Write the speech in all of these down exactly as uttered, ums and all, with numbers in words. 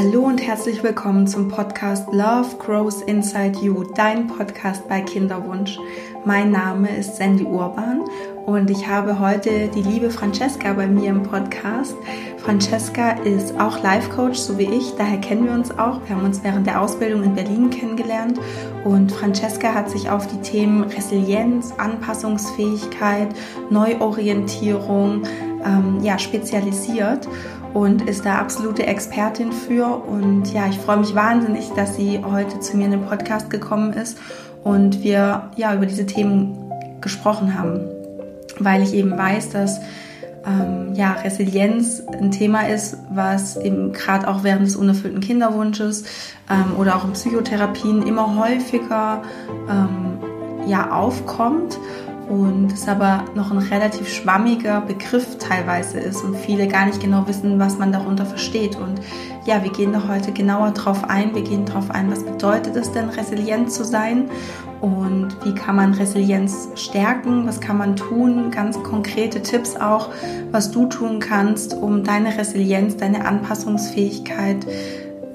Hallo und herzlich willkommen zum Podcast Love Grows Inside You, dein Podcast bei Kinderwunsch. Mein Name ist Sandy Urban und ich habe heute die liebe Francesca bei mir im Podcast. Francesca ist auch Life Coach, so wie ich, daher kennen wir uns auch. Wir haben uns während der Ausbildung in Berlin kennengelernt und Francesca hat sich auf die Themen Resilienz, Anpassungsfähigkeit, Neuorientierung ähm, ja, spezialisiert. Und ist da absolute Expertin für und ja, ich freue mich wahnsinnig, dass sie heute zu mir in den Podcast gekommen ist und wir ja über diese Themen gesprochen haben, weil ich eben weiß, dass ähm, ja, Resilienz ein Thema ist, was eben gerade auch während des unerfüllten Kinderwunsches ähm, oder auch in Psychotherapien immer häufiger ähm, ja, aufkommt. Und es aber noch ein relativ schwammiger Begriff teilweise ist und viele gar nicht genau wissen, was man darunter versteht. Und ja, wir gehen da heute genauer drauf ein. Wir gehen drauf ein, was bedeutet es denn, resilient zu sein und wie kann man Resilienz stärken, was kann man tun, ganz konkrete Tipps auch, was du tun kannst, um deine Resilienz, deine Anpassungsfähigkeit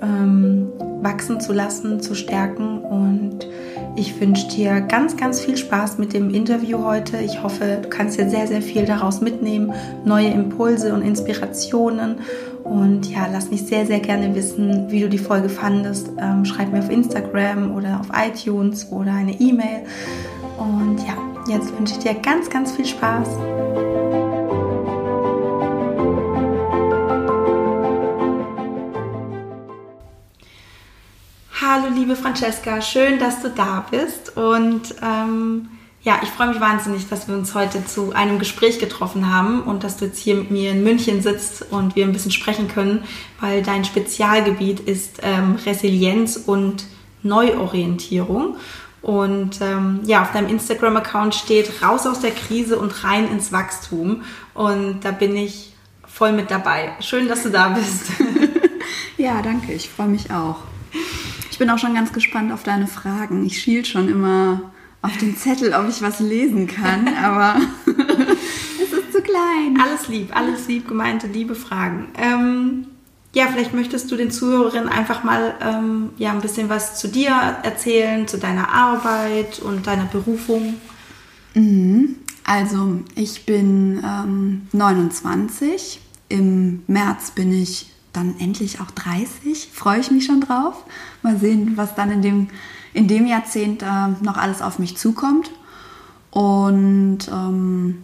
ähm, wachsen zu lassen, zu stärken. Und ich wünsche dir ganz, ganz viel Spaß mit dem Interview heute. Ich hoffe, du kannst dir sehr, sehr viel daraus mitnehmen, neue Impulse und Inspirationen. Und ja, lass mich sehr, sehr gerne wissen, wie du die Folge fandest. Ähm, schreib mir auf Instagram oder auf iTunes oder eine E-Mail. Und ja, jetzt wünsche ich dir ganz, ganz viel Spaß. Hallo liebe Francesca, schön, dass du da bist und ähm, ja, ich freue mich wahnsinnig, dass wir uns heute zu einem Gespräch getroffen haben und dass du jetzt hier mit mir in München sitzt und wir ein bisschen sprechen können, weil dein Spezialgebiet ist ähm, Resilienz und Neuorientierung und ähm, ja, auf deinem Instagram-Account steht raus aus der Krise und rein ins Wachstum und da bin ich voll mit dabei. Schön, dass du da bist. Ja, danke, ich freue mich auch. Ich bin auch schon ganz gespannt auf deine Fragen. Ich schiel schon immer auf den Zettel, ob ich was lesen kann, aber es ist zu klein. Alles lieb, alles lieb gemeinte, liebe Fragen. Ähm, ja, vielleicht möchtest du den Zuhörerinnen einfach mal ähm, ja, ein bisschen was zu dir erzählen, zu deiner Arbeit und deiner Berufung. Mhm. Also, ich bin ähm, neunundzwanzig. Im März bin ich dann endlich auch dreißig, freue ich mich schon drauf. Mal sehen, was dann in dem, in dem Jahrzehnt äh, noch alles auf mich zukommt. Und ähm,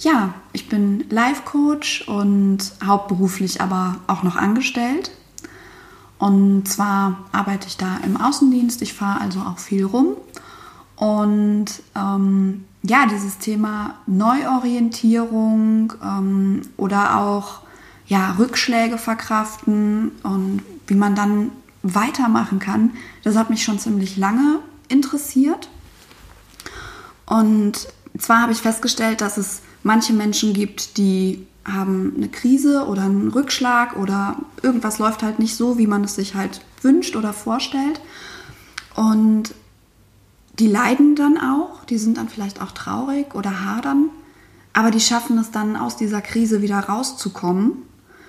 ja, ich bin Life-Coach und hauptberuflich aber auch noch angestellt. Und zwar arbeite ich da im Außendienst, ich fahre also auch viel rum. Und ähm, ja, dieses Thema Neuorientierung ähm, oder auch ja, Rückschläge verkraften und wie man dann weitermachen kann, das hat mich schon ziemlich lange interessiert. Und zwar habe ich festgestellt, dass es manche Menschen gibt, die haben eine Krise oder einen Rückschlag oder irgendwas läuft halt nicht so, wie man es sich halt wünscht oder vorstellt. Und die leiden dann auch, die sind dann vielleicht auch traurig oder hadern, aber die schaffen es dann, aus dieser Krise wieder rauszukommen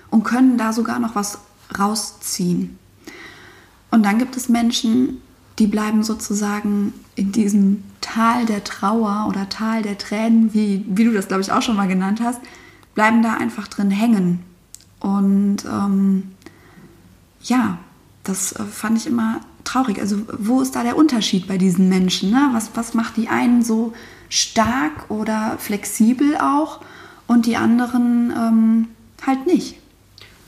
und können da sogar noch was rausziehen. Und dann gibt es Menschen, die bleiben sozusagen in diesem Tal der Trauer oder Tal der Tränen, wie, wie du das, glaube ich, auch schon mal genannt hast, bleiben da einfach drin hängen. Und ähm, ja, das fand ich immer traurig. Also wo ist da der Unterschied bei diesen Menschen? Ne? Was, was macht die einen so stark oder flexibel auch und die anderen ähm, halt nicht?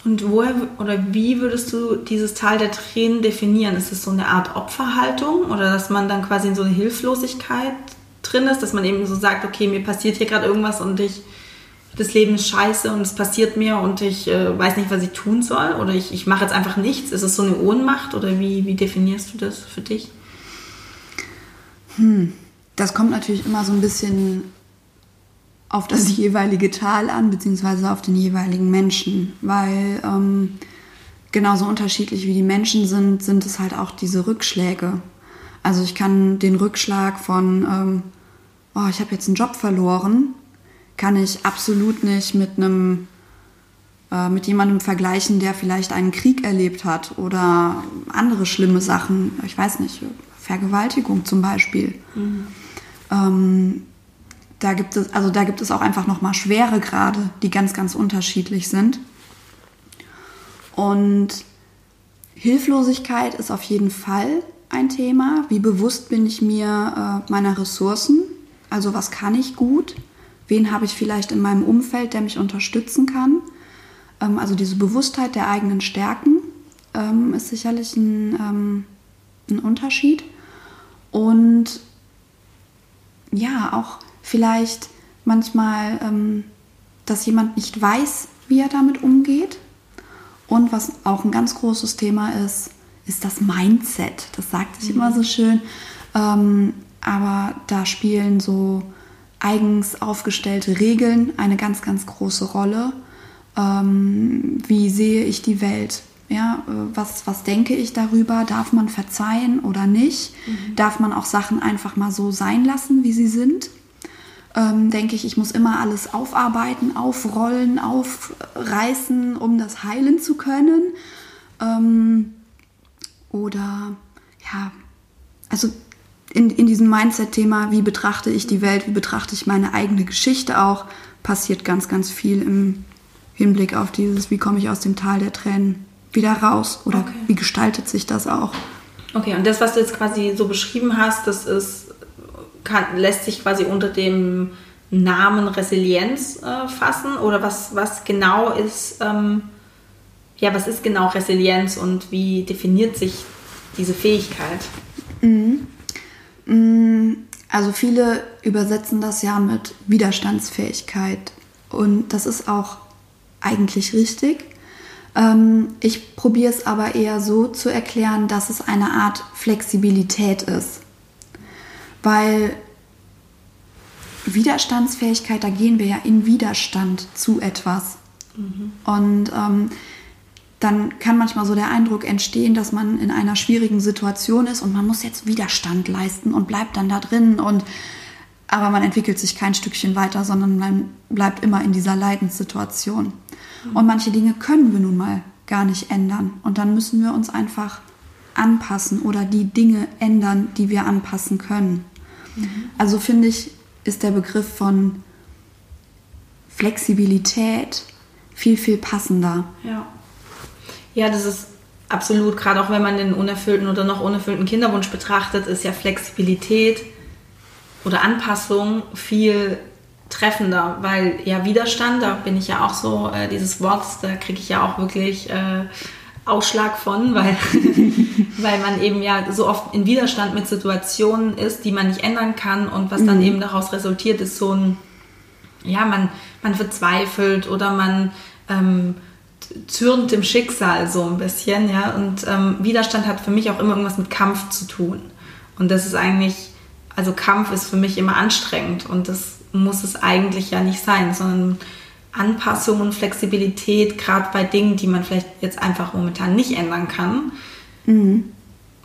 Und woher oder wie würdest du dieses Tal der Tränen definieren? Ist es so eine Art Opferhaltung oder dass man dann quasi in so eine Hilflosigkeit drin ist, dass man eben so sagt, okay, mir passiert hier gerade irgendwas und ich, das Leben ist scheiße und es passiert mir und ich äh, weiß nicht, was ich tun soll oder ich, ich mache jetzt einfach nichts. Ist es so eine Ohnmacht oder wie, wie definierst du das für dich? Hm. Das kommt natürlich immer so ein bisschen auf das jeweilige Tal an, beziehungsweise auf den jeweiligen Menschen, weil ähm, genauso unterschiedlich wie die Menschen sind, sind es halt auch diese Rückschläge. Also ich kann den Rückschlag von, ähm, oh, ich habe jetzt einen Job verloren, kann ich absolut nicht mit einem äh, mit jemandem vergleichen, der vielleicht einen Krieg erlebt hat oder andere schlimme Sachen, ich weiß nicht, Vergewaltigung zum Beispiel. Mhm. Ähm, da gibt es, also da gibt es auch einfach nochmal Schweregrade, die ganz, ganz unterschiedlich sind. Und Hilflosigkeit ist auf jeden Fall ein Thema. Wie bewusst bin ich mir äh, meiner Ressourcen? Also was kann ich gut? Wen habe ich vielleicht in meinem Umfeld, der mich unterstützen kann? Ähm, also diese Bewusstheit der eigenen Stärken ähm, ist sicherlich ein, ähm, ein Unterschied. Und ja, auch vielleicht manchmal, ähm, dass jemand nicht weiß, wie er damit umgeht. Und was auch ein ganz großes Thema ist, ist das Mindset. Das sagt sich immer so schön. Ähm, aber da spielen so eigens aufgestellte Regeln eine ganz, ganz große Rolle. Ähm, wie sehe ich die Welt? Ja, was, was denke ich darüber? Darf man verzeihen oder nicht? Mhm. Darf man auch Sachen einfach mal so sein lassen, wie sie sind? Ähm, denke ich, ich muss immer alles aufarbeiten, aufrollen, aufreißen, um das heilen zu können. Ähm, oder, ja, also in, in diesem Mindset-Thema, wie betrachte ich die Welt, wie betrachte ich meine eigene Geschichte auch, passiert ganz, ganz viel im Hinblick auf dieses, wie komme ich aus dem Tal der Tränen wieder raus oder okay. Wie gestaltet sich das auch. Okay, und das, was du jetzt quasi so beschrieben hast, das ist Kann, lässt sich quasi unter dem Namen Resilienz äh, fassen oder was, was genau ist ähm, ja, was ist genau Resilienz und wie definiert sich diese Fähigkeit? Mhm. Also viele übersetzen das ja mit Widerstandsfähigkeit und das ist auch eigentlich richtig. Ähm, ich probiere es aber eher so zu erklären, dass es eine Art Flexibilität ist. Weil Widerstandsfähigkeit, da gehen wir ja in Widerstand zu etwas. Mhm. Und ähm, dann kann manchmal so der Eindruck entstehen, dass man in einer schwierigen Situation ist und man muss jetzt Widerstand leisten und bleibt dann da drin. Und, aber man entwickelt sich kein Stückchen weiter, sondern man bleibt immer in dieser Leidenssituation. Mhm. Und manche Dinge können wir nun mal gar nicht ändern. Und dann müssen wir uns einfach anpassen oder die Dinge ändern, die wir anpassen können. Mhm. Also finde ich, ist der Begriff von Flexibilität viel, viel passender. Ja, ja, das ist absolut, gerade auch wenn man den unerfüllten oder noch unerfüllten Kinderwunsch betrachtet, ist ja Flexibilität oder Anpassung viel treffender, weil ja Widerstand, da bin ich ja auch so, äh, dieses Wort, da kriege ich ja auch wirklich äh, Ausschlag von, weil, weil man eben ja so oft in Widerstand mit Situationen ist, die man nicht ändern kann und was dann mhm. eben daraus resultiert, ist so ein, ja, man, man verzweifelt oder man ähm, zürnt dem Schicksal so ein bisschen, ja, und ähm, Widerstand hat für mich auch immer irgendwas mit Kampf zu tun und das ist eigentlich, also Kampf ist für mich immer anstrengend und das muss es eigentlich ja nicht sein, sondern Anpassung und Flexibilität, gerade bei Dingen, die man vielleicht jetzt einfach momentan nicht ändern kann. Mhm.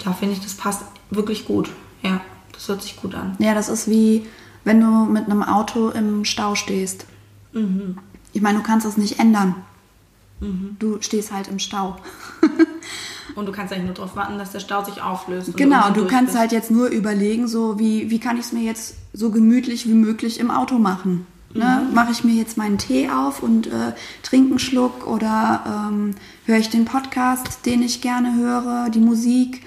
Da finde ich, das passt wirklich gut. Ja, das hört sich gut an. Ja, das ist wie, wenn du mit einem Auto im Stau stehst. Mhm. Ich meine, du kannst das nicht ändern. Mhm. Du stehst halt im Stau. Und du kannst eigentlich nur darauf warten, dass der Stau sich auflöst. Und genau, du, du kannst bist. halt jetzt nur überlegen, so wie, wie kann ich es mir jetzt so gemütlich wie möglich im Auto machen. Ne, mache ich mir jetzt meinen Tee auf und äh, trinke einen Schluck oder ähm, höre ich den Podcast, den ich gerne höre, die Musik,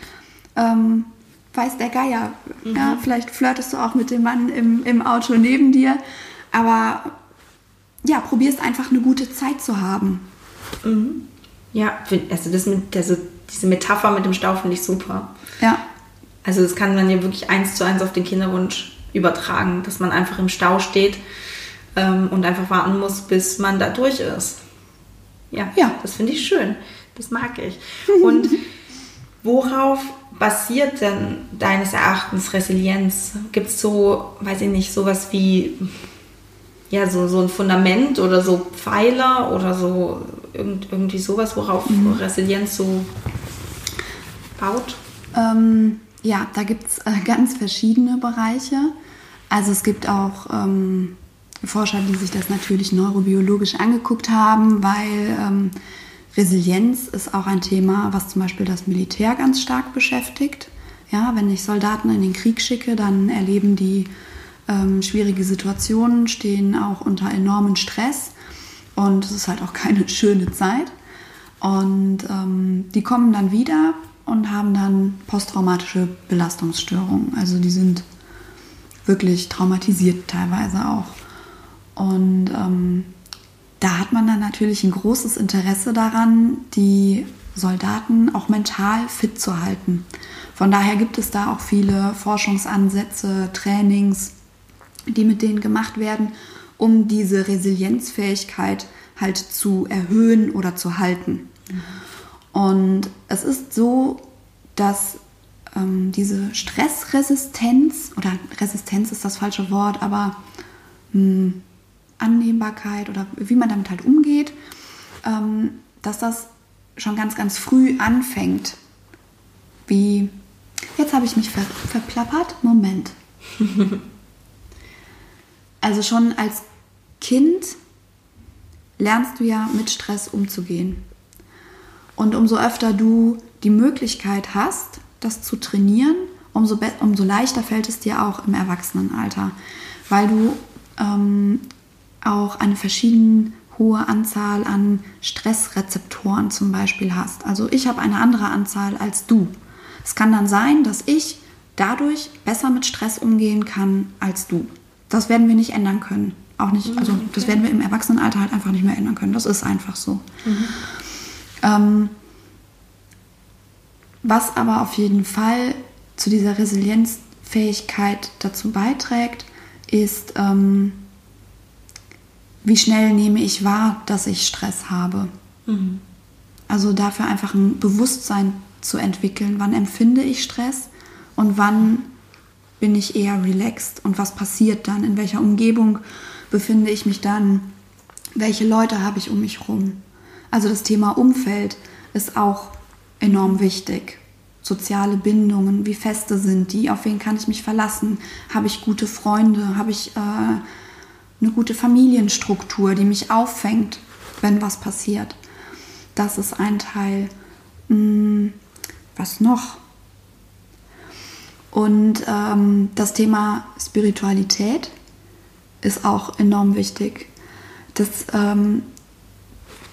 ähm, weiß der Geier. Mhm. Ja, vielleicht flirtest du auch mit dem Mann im, im Auto neben dir, aber ja, probierst einfach eine gute Zeit zu haben. Mhm. Ja, also, das mit, also diese Metapher mit dem Stau finde ich super. Ja. Also das kann man ja wirklich eins zu eins auf den Kinderwunsch übertragen, dass man einfach im Stau steht und einfach warten muss, bis man da durch ist. Ja, ja. Das finde ich schön. Das mag ich. Und worauf basiert denn deines Erachtens Resilienz? Gibt es so, weiß ich nicht, sowas wie ja, so, so ein Fundament oder so Pfeiler oder so irgend, irgendwie sowas, worauf mhm. Resilienz so baut? Ähm, ja, da gibt es ganz verschiedene Bereiche. Also es gibt auch Ähm Forscher, die sich das natürlich neurobiologisch angeguckt haben, weil ähm, Resilienz ist auch ein Thema, was zum Beispiel das Militär ganz stark beschäftigt. Ja, wenn ich Soldaten in den Krieg schicke, dann erleben die ähm, schwierige Situationen, stehen auch unter enormen Stress und es ist halt auch keine schöne Zeit. Und ähm, die kommen dann wieder und haben dann posttraumatische Belastungsstörungen. Also die sind wirklich traumatisiert teilweise auch. Und ähm, da hat man dann natürlich ein großes Interesse daran, die Soldaten auch mental fit zu halten. Von daher gibt es da auch viele Forschungsansätze, Trainings, die mit denen gemacht werden, um diese Resilienzfähigkeit halt zu erhöhen oder zu halten. Und es ist so, dass ähm, diese Stressresistenz, oder Resistenz ist das falsche Wort, aber mh, Annehmbarkeit oder wie man damit halt umgeht, ähm, dass das schon ganz, ganz früh anfängt. Wie, jetzt habe ich mich ver- verplappert, Moment. Also schon als Kind lernst du ja mit Stress umzugehen. Und umso öfter du die Möglichkeit hast, das zu trainieren, umso, be- umso leichter fällt es dir auch im Erwachsenenalter, weil du ähm, auch eine verschiedene hohe Anzahl an Stressrezeptoren zum Beispiel hast. Also ich habe eine andere Anzahl als du. Es kann dann sein, dass ich dadurch besser mit Stress umgehen kann als du. Das werden wir nicht ändern können. Auch nicht, also das werden wir im Erwachsenenalter halt einfach nicht mehr ändern können. Das ist einfach so. Mhm. Ähm, was aber auf jeden Fall zu dieser Resilienzfähigkeit dazu beiträgt, ist, ähm, wie schnell nehme ich wahr, dass ich Stress habe. Mhm. Also dafür einfach ein Bewusstsein zu entwickeln, wann empfinde ich Stress und wann bin ich eher relaxed und was passiert dann, in welcher Umgebung befinde ich mich dann, welche Leute habe ich um mich rum. Also das Thema Umfeld ist auch enorm wichtig. Soziale Bindungen, wie feste sind die, auf wen kann ich mich verlassen, habe ich gute Freunde, habe ich äh, eine gute Familienstruktur, die mich auffängt, wenn was passiert. Das ist ein Teil. Hm, was noch? Und ähm, das Thema Spiritualität ist auch enorm wichtig. Das, ähm,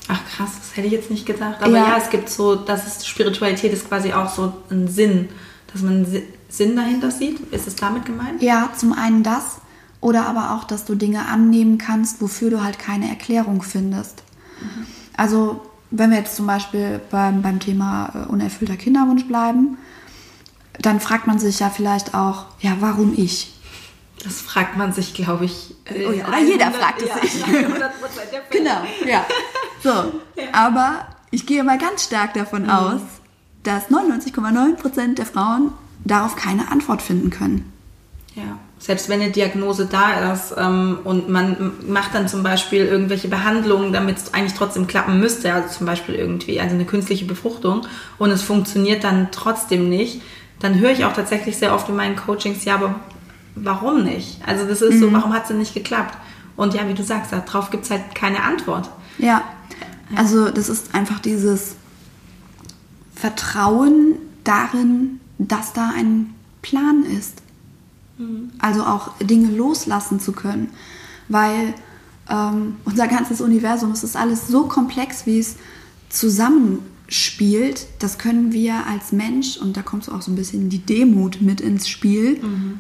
Ach krass, das hätte ich jetzt nicht gedacht. Aber ja, ja es gibt so, dass es Spiritualität ist quasi auch so ein Sinn, dass man einen Sinn dahinter sieht. Ist es damit gemeint? Ja, zum einen das. Oder aber auch, dass du Dinge annehmen kannst, wofür du halt keine Erklärung findest. Mhm. Also wenn wir jetzt zum Beispiel beim, beim Thema unerfüllter Kinderwunsch bleiben, dann fragt man sich ja vielleicht auch, ja, warum ich? Das fragt man sich, glaube ich. Äh, oh ja, oder jeder hundert, fragt es ja, sich. Genau, ja. So, ja. Aber ich gehe mal ganz stark davon mhm. aus, dass neunundneunzig Komma neun Prozent der Frauen darauf keine Antwort finden können. Ja, selbst wenn eine Diagnose da ist ähm, und man macht dann zum Beispiel irgendwelche Behandlungen, damit es eigentlich trotzdem klappen müsste, also zum Beispiel irgendwie also eine künstliche Befruchtung und es funktioniert dann trotzdem nicht, dann höre ich auch tatsächlich sehr oft in meinen Coachings, ja, aber warum nicht? Also das ist mhm. so, warum hat es denn nicht geklappt? Und ja, wie du sagst, darauf gibt es halt keine Antwort. Ja, also das ist einfach dieses Vertrauen darin, dass da ein Plan ist. Mhm. Also auch Dinge loslassen zu können. Weil ähm, unser ganzes Universum, es ist alles so komplex, wie es zusammenkommt. Spielt, das können wir als Mensch, und da kommt auch so ein bisschen die Demut mit ins Spiel, mhm.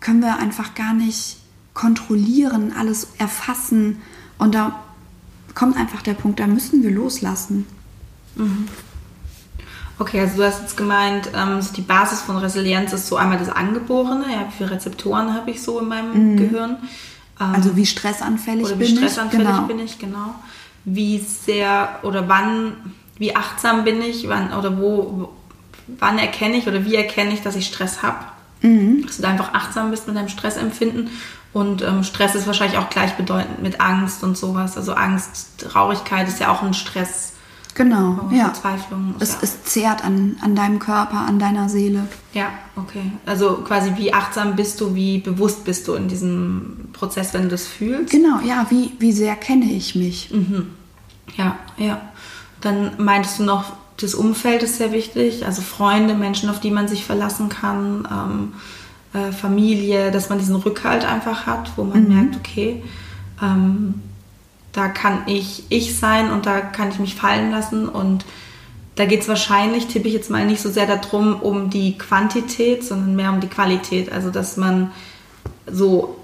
können wir einfach gar nicht kontrollieren, alles erfassen. Und da kommt einfach der Punkt, da müssen wir loslassen. Mhm. Okay, also du hast jetzt gemeint, ähm, die Basis von Resilienz ist so einmal das Angeborene, ja, wie viele Rezeptoren habe ich so in meinem mhm. Gehirn. Ähm, also wie stressanfällig oder wie bin stressanfällig ich. Genau. bin ich, genau. Wie sehr oder wann... Wie achtsam bin ich, wann oder wo, wann erkenne ich oder wie erkenne ich, dass ich Stress habe? Mhm. Dass du da einfach achtsam bist mit deinem Stressempfinden. Und ähm, Stress ist wahrscheinlich auch gleichbedeutend mit Angst und sowas. Also Angst, Traurigkeit ist ja auch ein Stress, Genau, ja. Verzweiflung. Es, ja. es zehrt an, an deinem Körper, an deiner Seele. Ja, okay. Also quasi wie achtsam bist du, wie bewusst bist du in diesem Prozess, wenn du das fühlst? Genau, ja, wie, wie sehr kenne ich mich? Mhm. Ja, ja. Dann meintest du noch, das Umfeld ist sehr wichtig, also Freunde, Menschen, auf die man sich verlassen kann, ähm, äh, Familie, dass man diesen Rückhalt einfach hat, wo man mhm. merkt, okay, ähm, da kann ich ich sein und da kann ich mich fallen lassen und da geht es wahrscheinlich, tippe ich jetzt mal, nicht so sehr darum, um die Quantität, sondern mehr um die Qualität, also dass man so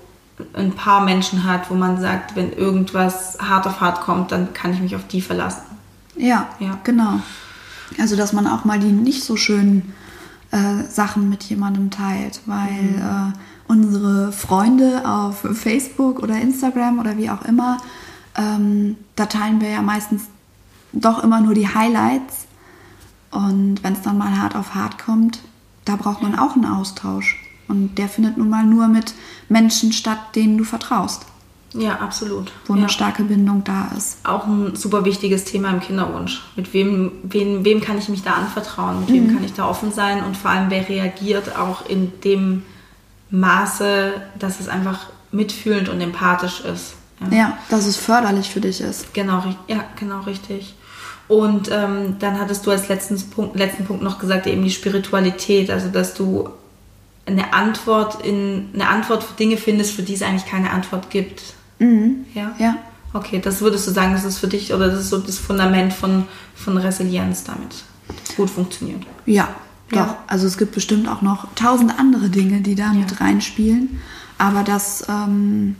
ein paar Menschen hat, wo man sagt, wenn irgendwas hart auf hart kommt, dann kann ich mich auf die verlassen. Ja, ja. Genau. Also dass man auch mal die nicht so schönen äh, Sachen mit jemandem teilt, weil mhm. äh, unsere Freunde auf Facebook oder Instagram oder wie auch immer, ähm, da teilen wir ja meistens doch immer nur die Highlights und wenn es dann mal hart auf hart kommt, da braucht man auch einen Austausch und der findet nun mal nur mit Menschen statt, denen du vertraust. Ja, absolut. Wo eine ja. starke Bindung da ist. Auch ein super wichtiges Thema im Kinderwunsch. Mit wem, wem, wem kann ich mich da anvertrauen? Mit mhm. wem kann ich da offen sein? Und vor allem, wer reagiert auch in dem Maße, dass es einfach mitfühlend und empathisch ist? Ja, ja, dass es förderlich für dich ist. Genau, ja, genau richtig. Und ähm, dann hattest du als letzten Punkt, letzten Punkt noch gesagt, eben die Spiritualität, also dass du eine Antwort, in, eine Antwort für Dinge findest, für die es eigentlich keine Antwort gibt. Mhm. Ja? Ja. Okay, das würdest du sagen, das ist für dich, oder das ist so das Fundament von, von Resilienz damit, das gut funktioniert. Ja, doch. Ja. Also es gibt bestimmt auch noch tausend andere Dinge, die da ja. mit reinspielen. Aber das, ähm,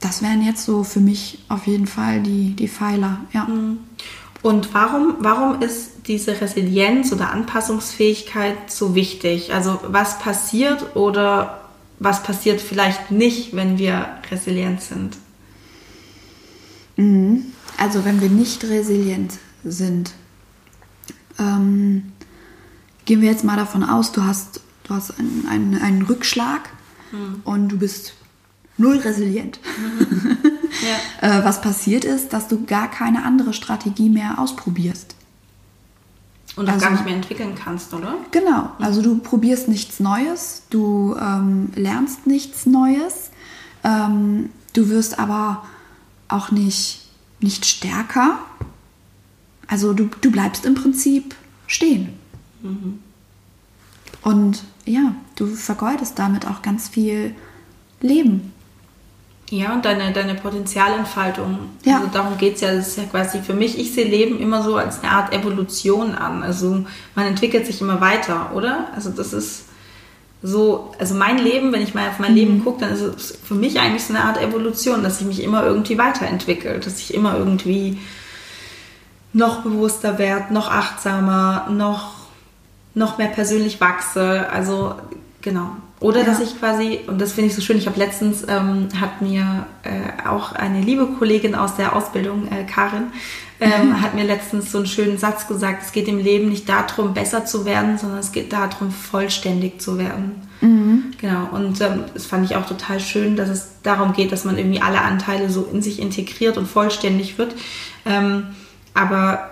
das wären jetzt so für mich auf jeden Fall die, die Pfeiler. Ja. Und warum, warum ist diese Resilienz oder Anpassungsfähigkeit so wichtig? Also was passiert oder was passiert vielleicht nicht, wenn wir resilient sind? Also wenn wir nicht resilient sind, ähm, gehen wir jetzt mal davon aus, du hast, du hast einen, einen, einen Rückschlag hm. und du bist null resilient. Mhm. Ja. äh, was passiert ist, dass du gar keine andere Strategie mehr ausprobierst. Und auch also, gar nicht mehr entwickeln kannst, oder? Genau, also du probierst nichts Neues, du ähm, lernst nichts Neues, ähm, du wirst aber auch nicht, nicht stärker. Also du, du bleibst im Prinzip stehen. Mhm. Und ja, du vergeudest damit auch ganz viel Leben. Ja, und deine, deine Potenzialentfaltung. Ja. Also darum geht es ja. Das ist ja quasi für mich, ich sehe Leben immer so als eine Art Evolution an. Also man entwickelt sich immer weiter, oder? Also das ist so, also mein Leben, wenn ich mal auf mein mhm. Leben gucke, dann ist es für mich eigentlich so eine Art Evolution, dass ich mich immer irgendwie weiterentwickle, dass ich immer irgendwie noch bewusster werde, noch achtsamer, noch, noch mehr persönlich wachse. Also genau. Oder ja. dass ich quasi, und das finde ich so schön, ich habe letztens, ähm, hat mir äh, auch eine liebe Kollegin aus der Ausbildung, äh, Karin, ähm, mhm. hat mir letztens so einen schönen Satz gesagt, es geht im Leben nicht darum, besser zu werden, sondern es geht darum, vollständig zu werden. Mhm. Genau, und ähm, das fand ich auch total schön, dass es darum geht, dass man irgendwie alle Anteile so in sich integriert und vollständig wird. Ähm, aber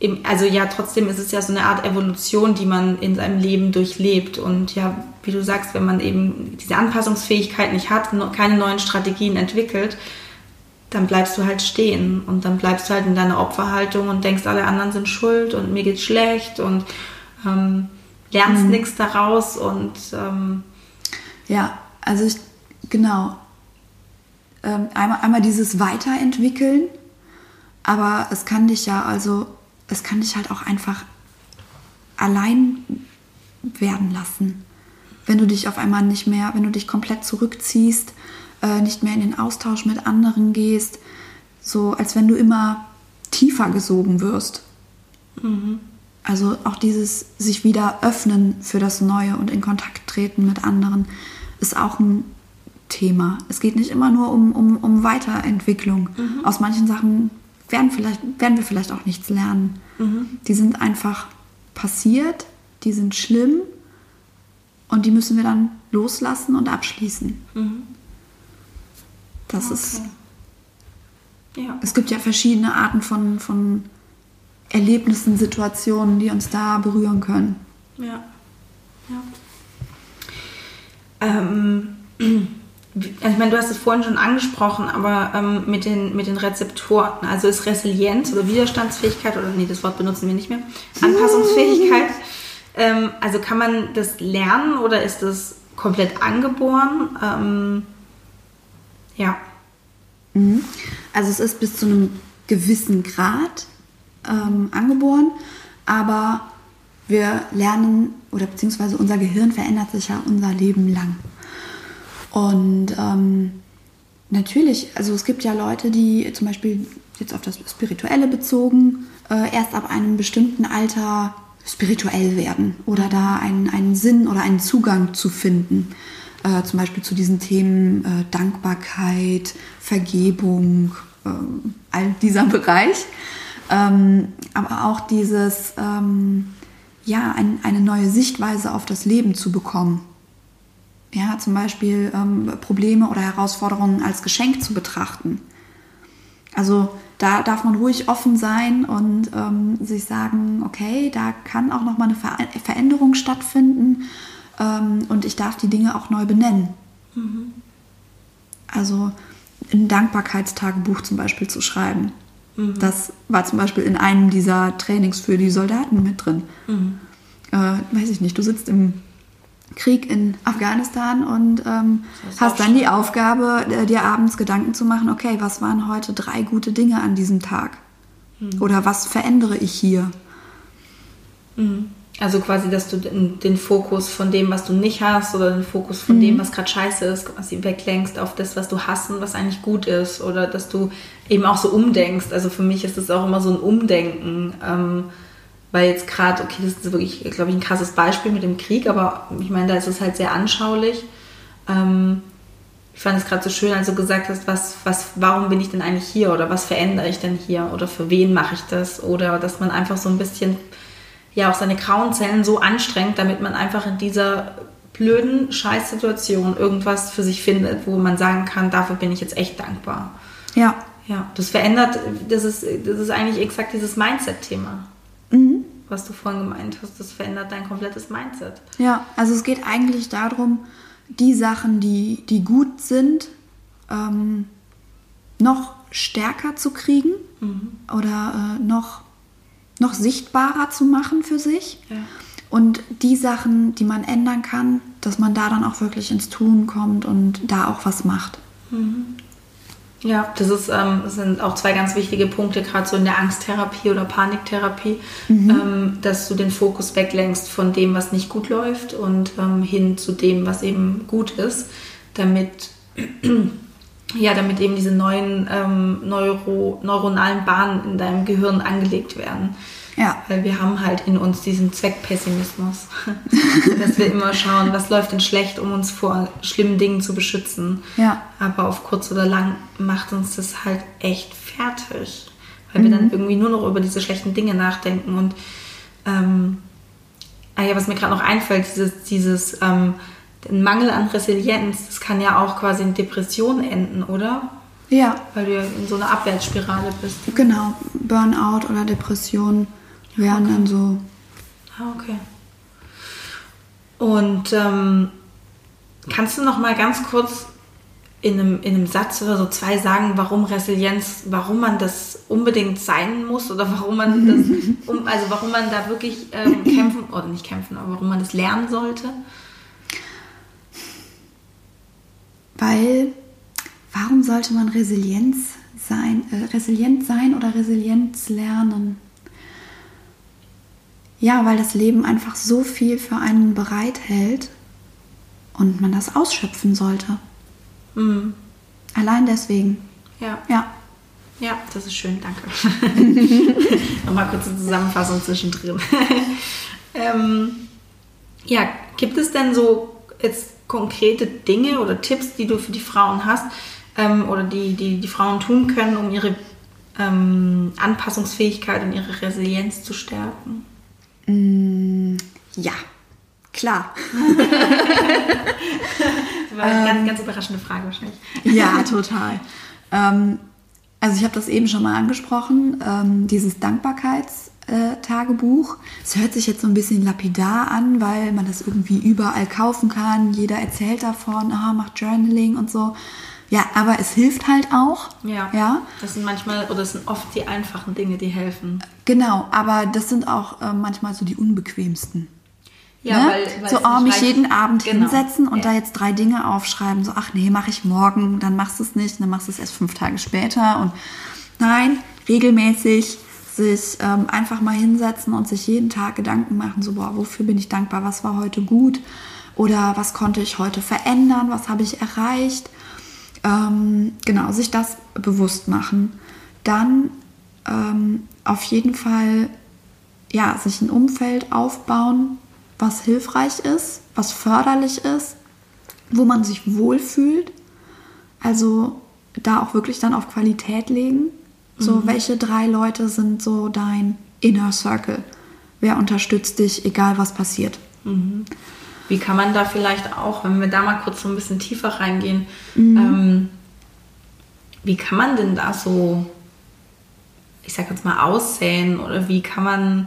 im, also ja, trotzdem ist es ja so eine Art Evolution, die man in seinem Leben durchlebt. Und ja, wie du sagst, wenn man eben diese Anpassungsfähigkeit nicht hat, keine neuen Strategien entwickelt, dann bleibst du halt stehen und dann bleibst du halt in deiner Opferhaltung und denkst, alle anderen sind schuld und mir geht's schlecht und ähm, lernst mhm. nichts daraus und ähm, ja, also ich, genau. Ähm, einmal, einmal dieses Weiterentwickeln, aber es kann dich ja, also es kann dich halt auch einfach allein werden lassen. Wenn du dich auf einmal nicht mehr, wenn du dich komplett zurückziehst, äh, nicht mehr in den Austausch mit anderen gehst, so als wenn du immer tiefer gesogen wirst. Mhm. Also auch dieses sich wieder öffnen für das Neue und in Kontakt treten mit anderen ist auch ein Thema. Es geht nicht immer nur um, um, um Weiterentwicklung. Mhm. Aus manchen Sachen werden, vielleicht, werden wir vielleicht auch nichts lernen. Mhm. Die sind einfach passiert, die sind schlimm und die müssen wir dann loslassen und abschließen. Mhm. Das okay. ist... Ja. Es gibt ja verschiedene Arten von, von Erlebnissen, Situationen, die uns da berühren können. Ja. Ja. Ähm, ich meine, du hast es vorhin schon angesprochen, aber ähm, mit den, mit den Rezeptoren, also ist Resilienz oder Widerstandsfähigkeit, oder nee, das Wort benutzen wir nicht mehr, Anpassungsfähigkeit, ähm, also kann man das lernen oder ist das komplett angeboren? Ähm, ja. Also es ist bis zu einem gewissen Grad ähm, angeboren, aber wir lernen, oder beziehungsweise unser Gehirn verändert sich ja unser Leben lang. Und ähm, natürlich, also es gibt ja Leute, die zum Beispiel jetzt auf das Spirituelle bezogen, äh, erst ab einem bestimmten Alter spirituell werden oder da einen, einen Sinn oder einen Zugang zu finden. Äh, zum Beispiel zu diesen Themen äh, Dankbarkeit, Vergebung, äh, all dieser Bereich. Ähm, aber auch dieses, ähm, ja, ein, eine neue Sichtweise auf das Leben zu bekommen. Ja, zum Beispiel ähm, Probleme oder Herausforderungen als Geschenk zu betrachten. Also da darf man ruhig offen sein und ähm, sich sagen, okay, da kann auch nochmal eine Ver- Veränderung stattfinden ähm, und ich darf die Dinge auch neu benennen. Mhm. Also ein Dankbarkeitstagebuch zum Beispiel zu schreiben. Mhm. Das war zum Beispiel in einem dieser Trainings für die Soldaten mit drin. Mhm. Äh, weiß ich nicht, du sitzt im Krieg in Afghanistan und ähm, hast dann die Aufgabe, äh, dir abends Gedanken zu machen, okay, was waren heute drei gute Dinge an diesem Tag? Mhm. Oder was verändere ich hier? Mhm. Also quasi, dass du den, den Fokus von dem, was du nicht hast, oder den Fokus von mhm. dem, was gerade scheiße ist, quasi weglenkst auf das, was du hast und was eigentlich gut ist. Oder dass du eben auch so umdenkst. Also für mich ist das auch immer so ein Umdenken, ähm, weil jetzt gerade, okay, das ist wirklich, glaube ich, ein krasses Beispiel mit dem Krieg, aber ich meine, da ist es halt sehr anschaulich. Ähm, ich fand es gerade so schön, als du gesagt hast, was, was, warum bin ich denn eigentlich hier oder was verändere ich denn hier oder für wen mache ich das? Oder dass man einfach so ein bisschen, ja, auch seine grauen Zellen so anstrengt, damit man einfach in dieser blöden Scheißsituation irgendwas für sich findet, wo man sagen kann, dafür bin ich jetzt echt dankbar. Ja. Ja, das verändert, das ist, das ist eigentlich exakt dieses Mindset-Thema. Mhm. Was du vorhin gemeint hast, das verändert dein komplettes Mindset. Ja, also es geht eigentlich darum, die Sachen, die, die gut sind, ähm, noch stärker zu kriegen mhm. oder äh, noch, noch sichtbarer zu machen für sich. Ja. Und die Sachen, die man ändern kann, dass man da dann auch wirklich ins Tun kommt und da auch was macht. Mhm. Ja, das, ist, ähm, das sind auch zwei ganz wichtige Punkte, gerade so in der Angsttherapie oder Paniktherapie, mhm. ähm, dass du den Fokus weglenkst von dem, was nicht gut läuft und ähm, hin zu dem, was eben gut ist, damit, ja, damit eben diese neuen ähm, Neuro, neuronalen Bahnen in deinem Gehirn angelegt werden. Ja. Weil wir haben halt in uns diesen Zweckpessimismus, dass wir immer schauen, was läuft denn schlecht, um uns vor schlimmen Dingen zu beschützen. Ja. Aber auf kurz oder lang macht uns das halt echt fertig, weil mhm. wir dann irgendwie nur noch über diese schlechten Dinge nachdenken. Und ähm, ah ja, was mir gerade noch einfällt, dieses, dieses ähm, Mangel an Resilienz, das kann ja auch quasi in Depression enden, oder? Ja. Weil du ja in so einer Abwärtsspirale bist. Genau, Burnout oder Depression. Wären okay. dann so. Ah, okay. Und ähm, kannst du noch mal ganz kurz in einem, in einem Satz oder so zwei sagen, warum Resilienz, warum man das unbedingt sein muss oder warum man das, um, also warum man da wirklich ähm, kämpfen, oder nicht kämpfen, aber warum man das lernen sollte? Weil, warum sollte man Resilienz sein, äh, resilient sein oder Resilienz lernen? Ja, weil das Leben einfach so viel für einen bereithält und man das ausschöpfen sollte. Mhm. Allein deswegen. Ja. Ja. Ja, das ist schön, danke. Nochmal kurze Zusammenfassung zwischendrin. ähm, ja, gibt es denn so jetzt konkrete Dinge oder Tipps, die du für die Frauen hast ähm, oder die, die die Frauen tun können, um ihre ähm, Anpassungsfähigkeit und ihre Resilienz zu stärken? Ja, klar. Das war eine ganz, ganz überraschende Frage wahrscheinlich. Ja, total. Also ich habe das eben schon mal angesprochen, dieses Dankbarkeits, äh, Tagebuch. Es hört sich jetzt so ein bisschen lapidar an, weil man das irgendwie überall kaufen kann. Jeder erzählt davon, ah, macht Journaling und so. Ja, aber es hilft halt auch. Ja, ja. Das sind manchmal, oder das sind oft die einfachen Dinge, die helfen. Genau, aber das sind auch äh, manchmal so die unbequemsten. Ja, ne? weil, weil so, oh, mich jeden Abend genau. hinsetzen und ja. da jetzt drei Dinge aufschreiben. So, ach nee, mache ich morgen, dann machst du es nicht, dann machst du es erst fünf Tage später. Und nein, regelmäßig sich ähm, einfach mal hinsetzen und sich jeden Tag Gedanken machen. So, boah, wofür bin ich dankbar? Was war heute gut? Oder was konnte ich heute verändern? Was habe ich erreicht? Ähm, genau, sich das bewusst machen. Dann ähm, auf jeden Fall ja, sich ein Umfeld aufbauen, was hilfreich ist, was förderlich ist, wo man sich wohlfühlt. Also da auch wirklich dann auf Qualität legen. So, mhm. welche drei Leute sind so dein Inner Circle? Wer unterstützt dich, egal was passiert? Mhm. Wie kann man da vielleicht auch, wenn wir da mal kurz so ein bisschen tiefer reingehen, mhm. ähm, wie kann man denn da so, ich sag jetzt mal, aussäen? Oder wie kann man...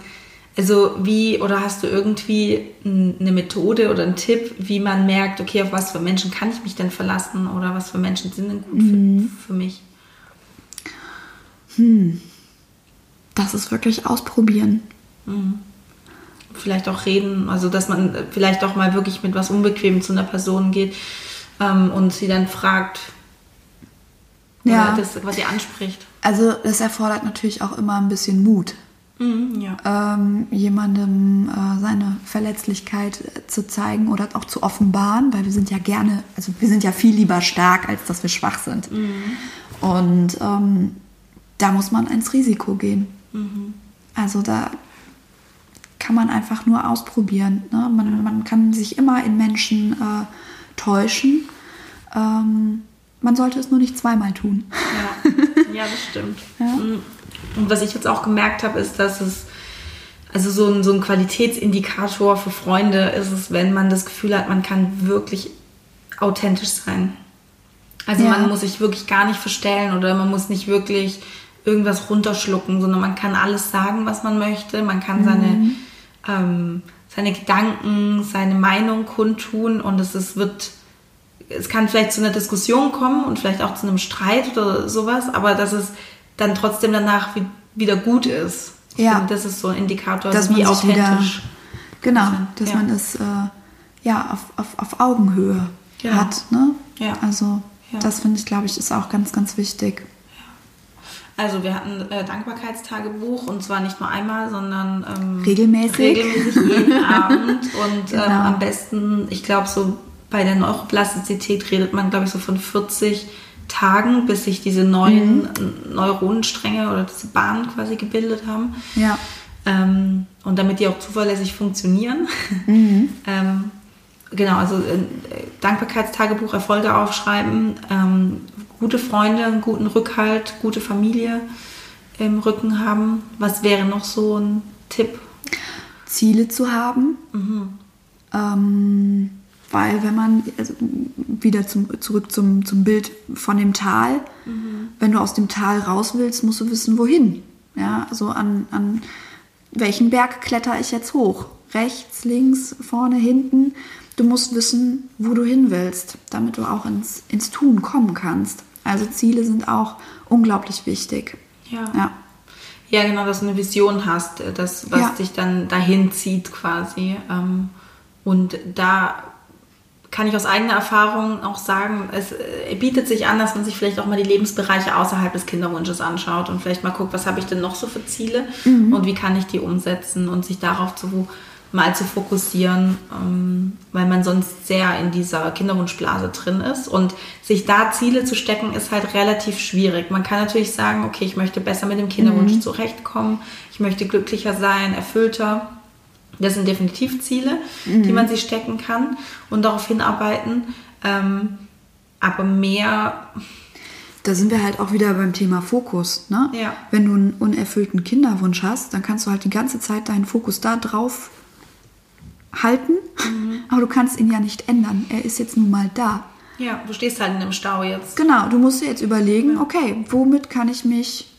Also wie, oder hast du irgendwie eine Methode oder einen Tipp, wie man merkt, okay, auf was für Menschen kann ich mich denn verlassen oder was für Menschen sind denn gut mhm. für, für mich? Hm. Das ist wirklich ausprobieren. Mhm. Vielleicht auch reden, also dass man vielleicht auch mal wirklich mit was Unbequemem zu einer Person geht ähm, und sie dann fragt, ja. das, was sie anspricht. Also das erfordert natürlich auch immer ein bisschen Mut. Mhm, ja. ähm, jemandem äh, seine Verletzlichkeit äh, zu zeigen oder auch zu offenbaren, weil wir sind ja gerne, also wir sind ja viel lieber stark, als dass wir schwach sind. Mhm. Und ähm, da muss man ins Risiko gehen. Mhm. Also da kann man einfach nur ausprobieren. Ne? Man, man kann sich immer in Menschen äh, täuschen. Ähm, man sollte es nur nicht zweimal tun. Ja, ja, das stimmt. Ja? Mhm. Und was ich jetzt auch gemerkt habe, ist, dass es, also so ein, so ein Qualitätsindikator für Freunde ist es, wenn man das Gefühl hat, man kann wirklich authentisch sein. Also ja. man muss sich wirklich gar nicht verstellen oder man muss nicht wirklich irgendwas runterschlucken, sondern man kann alles sagen, was man möchte. Man kann seine, mhm. ähm, seine Gedanken, seine Meinung kundtun und es ist, wird... Es kann vielleicht zu einer Diskussion kommen und vielleicht auch zu einem Streit oder sowas, aber dass es dann trotzdem danach wieder gut ist. Ich ja. finde, das ist so ein Indikator, dass wie authentisch. Wieder, genau, dass ja. man es äh, ja, auf, auf, auf Augenhöhe ja. hat. Ne? Ja. Also ja. das finde ich, glaube ich, ist auch ganz, ganz wichtig. Ja. Also wir hatten äh, Dankbarkeitstagebuch und zwar nicht nur einmal, sondern ähm, regelmäßig. regelmäßig jeden Abend. Und genau. ähm, am besten, ich glaube, so bei der Neuroplastizität redet man, glaube ich, so von vierzig Tagen, bis sich diese neuen mhm. Neuronenstränge oder diese Bahnen quasi gebildet haben. Ja. Ähm, und damit die auch zuverlässig funktionieren. Mhm. ähm, genau, also äh, Dankbarkeitstagebuch, Erfolge aufschreiben, ähm, gute Freunde, einen guten Rückhalt, gute Familie im Rücken haben. Was wäre noch so ein Tipp? Ziele zu haben. Mhm. Ähm Weil wenn man, also wieder zum, zurück zum, zum Bild von dem Tal, mhm. wenn du aus dem Tal raus willst, musst du wissen, wohin. Ja, also an, an welchen Berg kletter ich jetzt hoch? Rechts, links, vorne, hinten. Du musst wissen, wo du hin willst, damit du auch ins, ins Tun kommen kannst. Also Ziele sind auch unglaublich wichtig. Ja, ja. ja genau, dass du eine Vision hast, das, was ja. dich dann dahin zieht quasi. Und da... kann ich aus eigener Erfahrung auch sagen, es bietet sich an, dass man sich vielleicht auch mal die Lebensbereiche außerhalb des Kinderwunsches anschaut und vielleicht mal guckt, was habe ich denn noch so für Ziele mhm. und wie kann ich die umsetzen und sich darauf zu, mal zu fokussieren, weil man sonst sehr in dieser Kinderwunschblase drin ist und sich da Ziele zu stecken ist halt relativ schwierig. Man kann natürlich sagen, okay, ich möchte besser mit dem Kinderwunsch mhm. zurechtkommen, ich möchte glücklicher sein, erfüllter. Das sind definitiv Ziele, mhm. die man sich stecken kann und darauf hinarbeiten. Ähm, aber mehr... Da sind wir halt auch wieder beim Thema Fokus. Ne? Ja. Wenn du einen unerfüllten Kinderwunsch hast, dann kannst du halt die ganze Zeit deinen Fokus da drauf halten. Mhm. Aber du kannst ihn ja nicht ändern. Er ist jetzt nun mal da. Ja, du stehst halt in einem Stau jetzt. Genau, du musst dir jetzt überlegen, okay, womit kann ich mich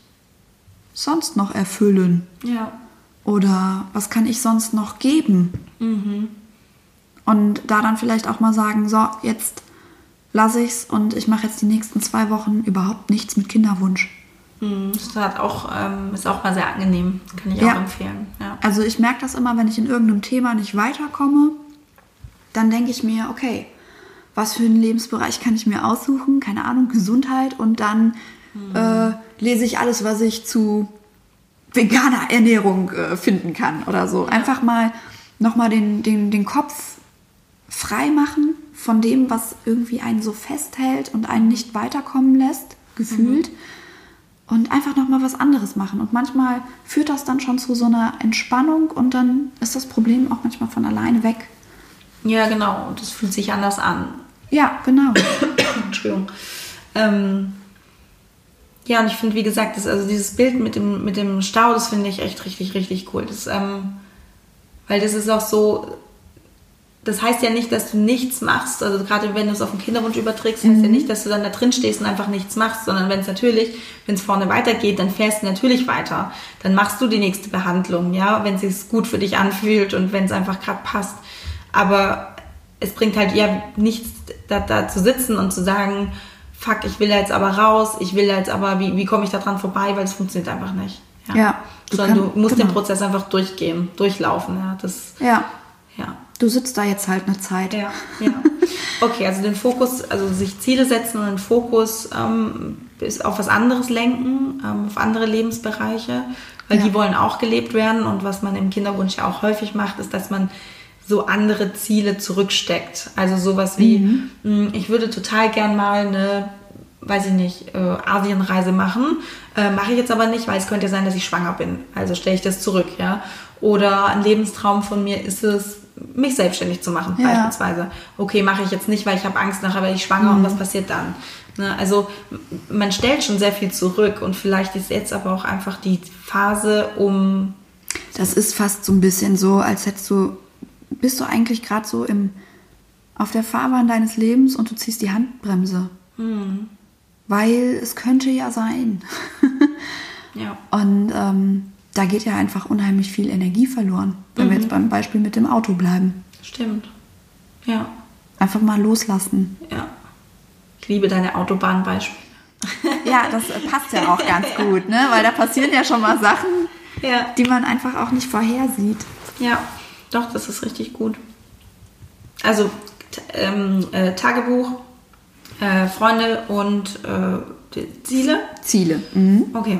sonst noch erfüllen? Ja. Oder was kann ich sonst noch geben? Mhm. Und da dann vielleicht auch mal sagen, so, jetzt lasse ich's und ich mache jetzt die nächsten zwei Wochen überhaupt nichts mit Kinderwunsch. Mhm. Das hat auch, ähm, ist auch mal sehr angenehm. Das kann ich ja auch empfehlen. Ja. Also ich merke das immer, wenn ich in irgendeinem Thema nicht weiterkomme, dann denke ich mir, okay, was für einen Lebensbereich kann ich mir aussuchen? Keine Ahnung, Gesundheit. Und dann mhm. äh, lese ich alles, was ich zu veganer Ernährung äh, finden kann oder so. Einfach mal nochmal den, den, den Kopf frei machen von dem, was irgendwie einen so festhält und einen nicht weiterkommen lässt, gefühlt. Mhm. Und einfach nochmal was anderes machen. Und manchmal führt das dann schon zu so einer Entspannung und dann ist das Problem auch manchmal von alleine weg. Ja, genau. Und das fühlt sich anders an. Ja, genau. Entschuldigung. Ähm, ja, und ich finde, wie gesagt, das, also dieses Bild mit dem, mit dem Stau, das finde ich echt richtig, richtig cool. Das, ähm, weil das ist auch so, das heißt ja nicht, dass du nichts machst. Also gerade wenn du es auf den Kinderwunsch überträgst, heißt mhm. ja nicht, dass du dann da drin stehst und einfach nichts machst, sondern wenn es natürlich, wenn es vorne weitergeht, dann fährst du natürlich weiter. Dann machst du die nächste Behandlung, ja, wenn es sich gut für dich anfühlt und wenn es einfach gerade passt. Aber es bringt halt ja nichts, da, da zu sitzen und zu sagen, fuck, ich will da jetzt aber raus, ich will da jetzt aber, wie, wie komme ich da dran vorbei, weil es funktioniert einfach nicht. Ja. ja du Sondern kann, du musst genau. den Prozess einfach durchgehen, durchlaufen. Ja, das, ja. ja. Du sitzt da jetzt halt eine Zeit. Ja, ja. Okay, also den Fokus, also sich Ziele setzen und den Fokus ähm, auf was anderes lenken, ähm, auf andere Lebensbereiche, weil ja. die wollen auch gelebt werden. Und was man im Kinderwunsch ja auch häufig macht, ist, dass man so andere Ziele zurücksteckt. Also sowas wie, mhm. ich würde total gern mal eine, weiß ich nicht, äh, Asienreise machen. Äh, mache ich jetzt aber nicht, weil es könnte sein, dass ich schwanger bin. Also stelle ich das zurück, ja. Oder ein Lebenstraum von mir ist es, mich selbstständig zu machen, ja. beispielsweise. Okay, mache ich jetzt nicht, weil ich habe Angst, nachher werde ich schwanger mhm. und was passiert dann? Ne? Also man stellt schon sehr viel zurück und vielleicht ist jetzt aber auch einfach die Phase um... Das ist fast so ein bisschen so, als hättest du bist du eigentlich gerade so im, auf der Fahrbahn deines Lebens und du ziehst die Handbremse. Mhm. Weil es könnte ja sein. ja. Und ähm, da geht ja einfach unheimlich viel Energie verloren, wenn mhm. wir jetzt beim Beispiel mit dem Auto bleiben. Stimmt. Ja. Einfach mal loslassen. Ja. Ich liebe deine Autobahnbeispiele. ja, das passt ja auch ganz gut, ne? Weil da passieren ja schon mal Sachen, ja. die man einfach auch nicht vorhersieht. Ja. Doch, das ist richtig gut. Also t- ähm, äh, Tagebuch, äh, Freunde und äh, Ziele? Ziele. Mhm. Okay.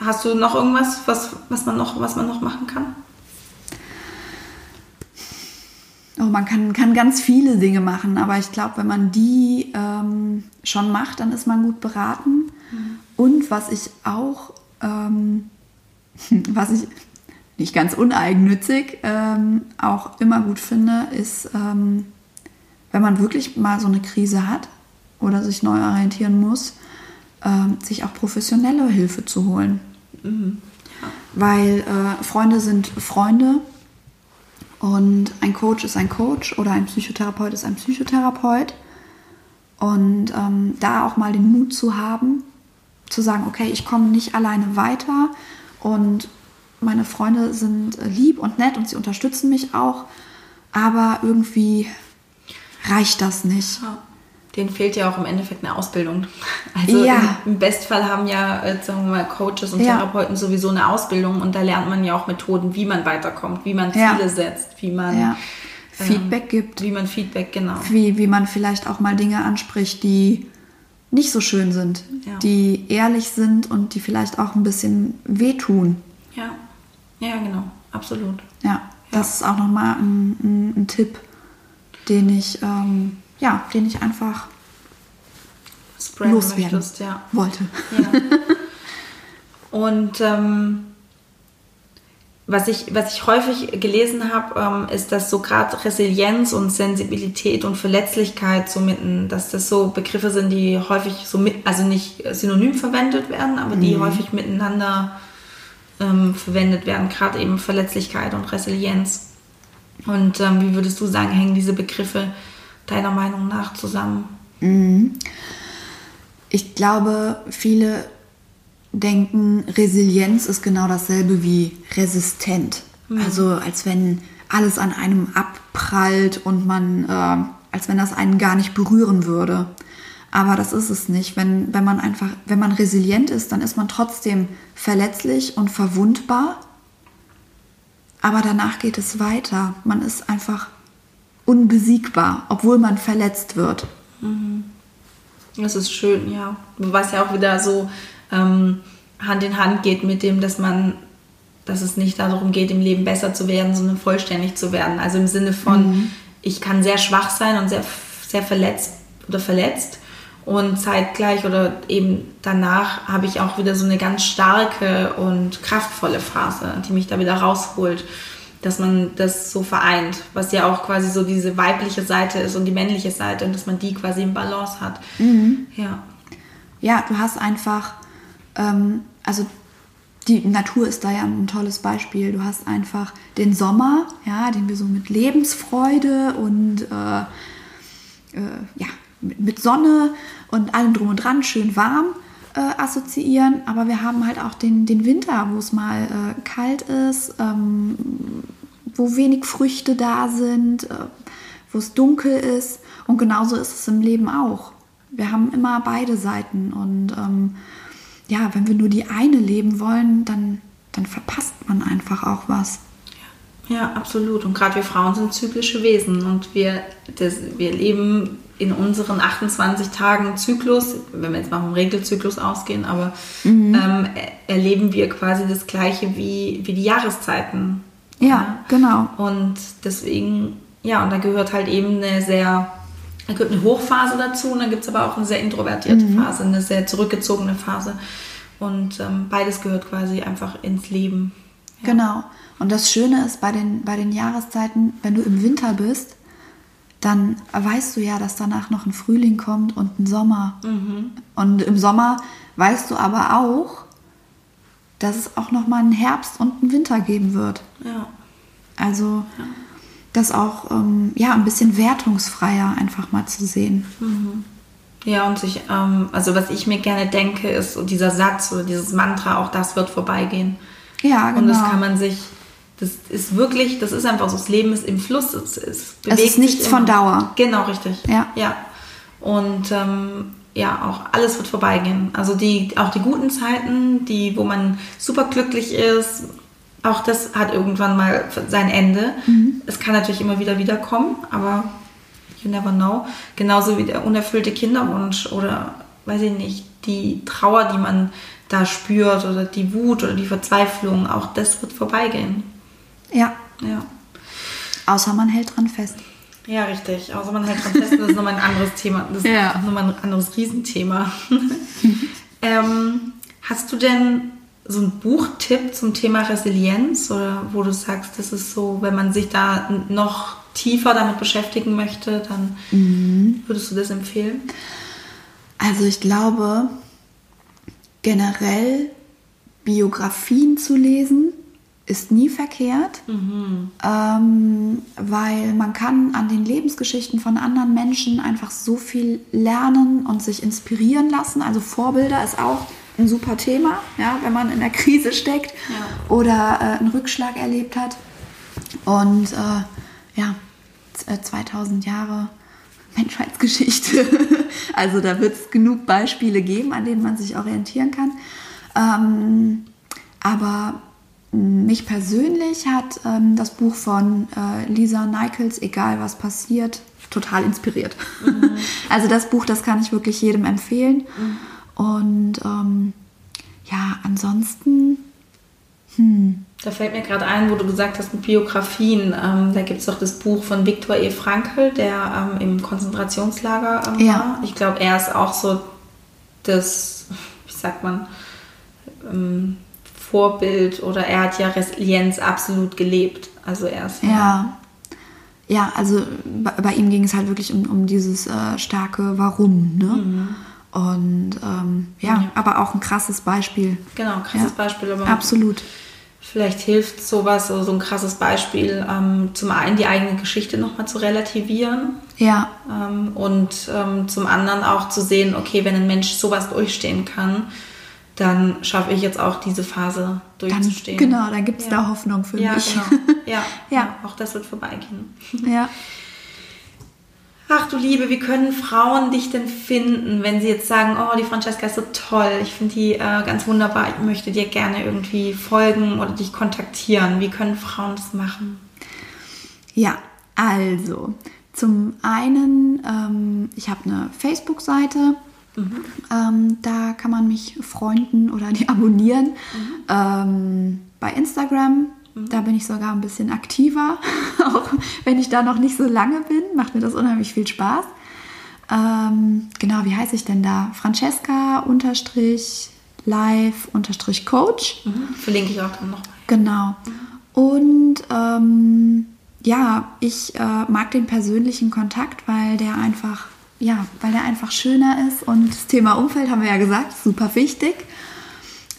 Hast du noch irgendwas, was, was, man noch, was man noch machen kann? Oh, man kann, kann ganz viele Dinge machen, aber ich glaube, wenn man die ähm, schon macht, dann ist man gut beraten. Mhm. Und was ich auch, ähm, was ich... nicht ganz uneigennützig, ähm, auch immer gut finde, ist, ähm, wenn man wirklich mal so eine Krise hat oder sich neu orientieren muss, ähm, sich auch professionelle Hilfe zu holen. Mhm. Ja. Weil äh, Freunde sind Freunde und ein Coach ist ein Coach oder ein Psychotherapeut ist ein Psychotherapeut. Und ähm, da auch mal den Mut zu haben, zu sagen, okay, ich komme nicht alleine weiter und meine Freunde sind lieb und nett und sie unterstützen mich auch, aber irgendwie reicht das nicht. Denen fehlt ja auch im Endeffekt eine Ausbildung. Also ja. im Bestfall haben ja, sagen wir mal, Coaches und ja. Therapeuten sowieso eine Ausbildung und da lernt man ja auch Methoden, wie man weiterkommt, wie man Ziele ja. setzt, wie man ja. Feedback ähm, gibt. Wie man Feedback, genau. Wie, wie man vielleicht auch mal Dinge anspricht, die nicht so schön sind, ja. die ehrlich sind und die vielleicht auch ein bisschen wehtun. Ja. Ja, genau, absolut. Ja, ja. Das ist auch nochmal ein, ein, ein Tipp, den ich, ähm, ja, den ich einfach Spreaden loswerden möchtest, ja. wollte. Ja. Und ähm, was ich, was ich häufig gelesen habe, ähm, ist, dass so gerade Resilienz und Sensibilität und Verletzlichkeit so mitten, dass das so Begriffe sind, die häufig so mit, also nicht synonym verwendet werden, aber die mhm. häufig miteinander Ähm, verwendet werden, gerade eben Verletzlichkeit und Resilienz. Und ähm, wie würdest du sagen, hängen diese Begriffe deiner Meinung nach zusammen? Ich glaube, viele denken, Resilienz ist genau dasselbe wie resistent. Mhm. Also als wenn alles an einem abprallt und man, äh, als wenn das einen gar nicht berühren würde. Aber das ist es nicht. Wenn, wenn man einfach, wenn man resilient ist, dann ist man trotzdem verletzlich und verwundbar. Aber danach geht es weiter. Man ist einfach unbesiegbar, obwohl man verletzt wird. Mhm. Das ist schön, ja. Was ja auch wieder so ähm, Hand in Hand geht mit dem, dass man, dass es nicht darum geht, im Leben besser zu werden, sondern vollständig zu werden. Also im Sinne von, mhm. ich kann sehr schwach sein und sehr, sehr verletzt oder verletzt. Und zeitgleich oder eben danach habe ich auch wieder so eine ganz starke und kraftvolle Phase, die mich da wieder rausholt, dass man das so vereint, was ja auch quasi so diese weibliche Seite ist und die männliche Seite und dass man die quasi im Balance hat. Mhm. Ja. Ja, du hast einfach, ähm, also die Natur ist da ja ein tolles Beispiel. Du hast einfach den Sommer, ja, den wir so mit Lebensfreude und äh, äh, ja, mit Sonne und allem drum und dran, schön warm äh, assoziieren. Aber wir haben halt auch den, den Winter, wo es mal äh, kalt ist, ähm, wo wenig Früchte da sind, äh, wo es dunkel ist. Und genauso ist es im Leben auch. Wir haben immer beide Seiten. Und ähm, ja, wenn wir nur die eine leben wollen, dann, dann verpasst man einfach auch was. Ja, absolut. Und gerade wir Frauen sind zyklische Wesen. Und wir, das, wir leben in unseren achtundzwanzig Tagen Zyklus, wenn wir jetzt mal vom Regelzyklus ausgehen, aber mhm. ähm, erleben wir quasi das Gleiche wie, wie die Jahreszeiten. Ja, ja, genau. Und deswegen, ja, und da gehört halt eben eine sehr, da gehört eine Hochphase dazu und dann gibt es aber auch eine sehr introvertierte mhm. Phase, eine sehr zurückgezogene Phase. Und ähm, beides gehört quasi einfach ins Leben. Ja. Genau. Und das Schöne ist bei den, bei den Jahreszeiten, wenn du im Winter bist, dann weißt du ja, dass danach noch ein Frühling kommt und ein Sommer. Mhm. Und im Sommer weißt du aber auch, dass es auch noch mal einen Herbst und einen Winter geben wird. Ja. Also ja. das auch ähm, ja, ein bisschen wertungsfreier einfach mal zu sehen. Mhm. Ja, und sich, ähm, also was ich mir gerne denke, ist dieser Satz oder dieses Mantra, auch das wird vorbeigehen. Ja, genau. Und das kann man sich... Das ist wirklich, das ist einfach so, das Leben ist im Fluss, es, es bewegt sich. Es ist nichts von Dauer. Genau, richtig. Ja. ja. Und ähm, ja, auch alles wird vorbeigehen. Also die, auch die guten Zeiten, die, wo man super glücklich ist, auch das hat irgendwann mal sein Ende. Mhm. Es kann natürlich immer wieder wiederkommen, aber you never know. Genauso wie der unerfüllte Kinderwunsch oder, weiß ich nicht, die Trauer, die man da spürt oder die Wut oder die Verzweiflung, auch das wird vorbeigehen. Ja. ja. Außer man hält dran fest. Ja, richtig. Außer man hält dran fest. Das ist nochmal ein anderes Thema. Das ja. ist nochmal ein anderes Riesenthema. ähm, hast du denn so einen Buchtipp zum Thema Resilienz? Oder wo du sagst, das ist so, wenn man sich da noch tiefer damit beschäftigen möchte, dann mhm. würdest du das empfehlen? Also ich glaube, generell Biografien zu lesen, ist nie verkehrt, mhm. ähm, weil man kann an den Lebensgeschichten von anderen Menschen einfach so viel lernen und sich inspirieren lassen. Also Vorbilder ist auch ein super Thema, ja, wenn man in der Krise steckt ja. oder äh, einen Rückschlag erlebt hat. Und äh, ja, zweitausend Jahre Menschheitsgeschichte. Also da wird es genug Beispiele geben, an denen man sich orientieren kann. Ähm, aber mich persönlich hat ähm, das Buch von äh, Lisa Nichols, Egal was passiert, total inspiriert. Mhm. Also das Buch, das kann ich wirklich jedem empfehlen. Mhm. Und ähm, ja, ansonsten... Hm. Da fällt mir gerade ein, wo du gesagt hast, mit Biografien. Ähm, da gibt es doch das Buch von Viktor E. Frankl, der ähm, im Konzentrationslager ähm, ja. war. Ich glaube, er ist auch so das, wie sagt man... Ähm, Vorbild oder er hat ja Resilienz absolut gelebt. Also er ist ja. Ja, also bei, bei ihm ging es halt wirklich um, um dieses äh, starke Warum, ne? Mhm. Und ähm, ja, ja, aber auch ein krasses Beispiel. Genau, krasses ja. Beispiel. Aber absolut. Vielleicht hilft sowas, so ein krasses Beispiel, ähm, zum einen die eigene Geschichte nochmal zu relativieren. Ja. Ähm, und ähm, zum anderen auch zu sehen, okay, wenn ein Mensch sowas durchstehen kann, dann schaffe ich jetzt auch diese Phase durchzustehen. Dann, genau, dann gibt es ja. da Hoffnung für ja, mich. Genau. Ja, ja, auch das wird vorbeigehen. Ja. Ach du Liebe, wie können Frauen dich denn finden, wenn sie jetzt sagen, oh, die Francesca ist so toll, ich finde die äh, ganz wunderbar, ich möchte dir gerne irgendwie folgen oder dich kontaktieren. Wie können Frauen das machen? Ja, also zum einen, ähm, ich habe eine Facebook-Seite, mhm. ähm, da kann man mich freunden oder die abonnieren. Mhm. Ähm, bei Instagram, mhm. da bin ich sogar ein bisschen aktiver, auch wenn ich da noch nicht so lange bin, macht mir das unheimlich viel Spaß. Ähm, genau, wie heiße ich denn da? Francesca unterstrich live unterstrich Coach. Mhm. Verlinke ich auch dann noch. Genau. Und ähm, ja, ich äh, mag den persönlichen Kontakt, weil der einfach, ja, weil der einfach schöner ist. Und das Thema Umfeld, haben wir ja gesagt, super wichtig.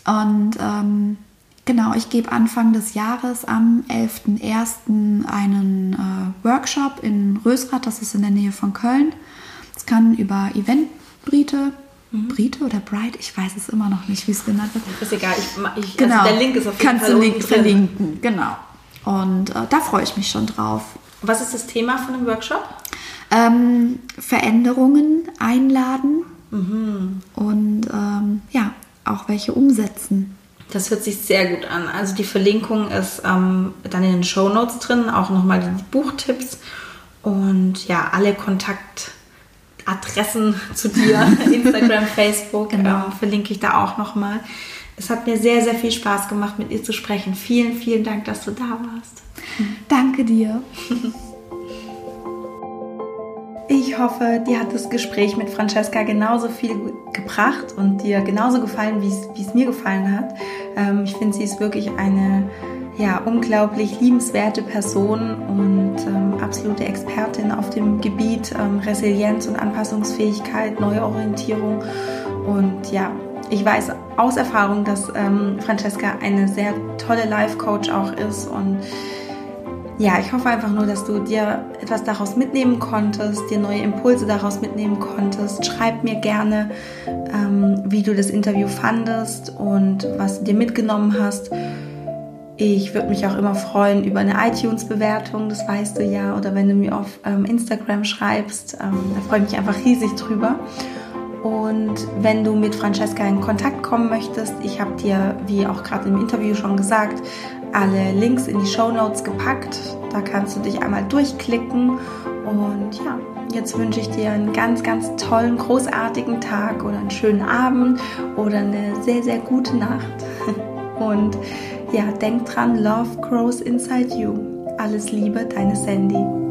Und ähm, genau, ich gebe Anfang des Jahres am elften ersten einen äh, Workshop in Rösrath, das ist in der Nähe von Köln. Das kann über Eventbrite Brite oder Bright? Ich weiß es immer noch nicht, wie es genannt wird. Ist egal, ich, ich, genau. also der Link ist auf jeden Kannst Fall Kannst du verlinken, genau. Und äh, da freue ich mich schon drauf. Was ist das Thema von dem Workshop? Ähm, Veränderungen einladen mhm. und ähm, ja, auch welche umsetzen. Das hört sich sehr gut an. Also die Verlinkung ist ähm, dann in den Shownotes drin, auch nochmal die Buchtipps und ja, alle Kontaktadressen zu dir, Instagram, Facebook, genau. ähm, verlinke ich da auch nochmal. Es hat mir sehr, sehr viel Spaß gemacht, mit ihr zu sprechen. Vielen, vielen Dank, dass du da warst. Danke dir. Ich hoffe, dir hat das Gespräch mit Francesca genauso viel gebracht und dir genauso gefallen, wie es, wie es mir gefallen hat. Ähm, ich finde, sie ist wirklich eine ja, unglaublich liebenswerte Person und ähm, absolute Expertin auf dem Gebiet ähm, Resilienz und Anpassungsfähigkeit, Neuorientierung und ja, ich weiß aus Erfahrung, dass ähm, Francesca eine sehr tolle Life-Coach auch ist und ja, ich hoffe einfach nur, dass du dir etwas daraus mitnehmen konntest, dir neue Impulse daraus mitnehmen konntest. Schreib mir gerne, ähm, wie du das Interview fandest und was du dir mitgenommen hast. Ich würde mich auch immer freuen über eine iTunes-Bewertung, das weißt du ja, oder wenn du mir auf ähm, Instagram schreibst, ähm, da freue ich mich einfach riesig drüber. Und wenn du mit Francesca in Kontakt kommen möchtest, ich habe dir, wie auch gerade im Interview schon gesagt, alle Links in die Shownotes gepackt. Da kannst du dich einmal durchklicken. Und ja, jetzt wünsche ich dir einen ganz, ganz tollen, großartigen Tag oder einen schönen Abend oder eine sehr, sehr gute Nacht. Und ja, denk dran, Love grows inside you. Alles Liebe, deine Sandy.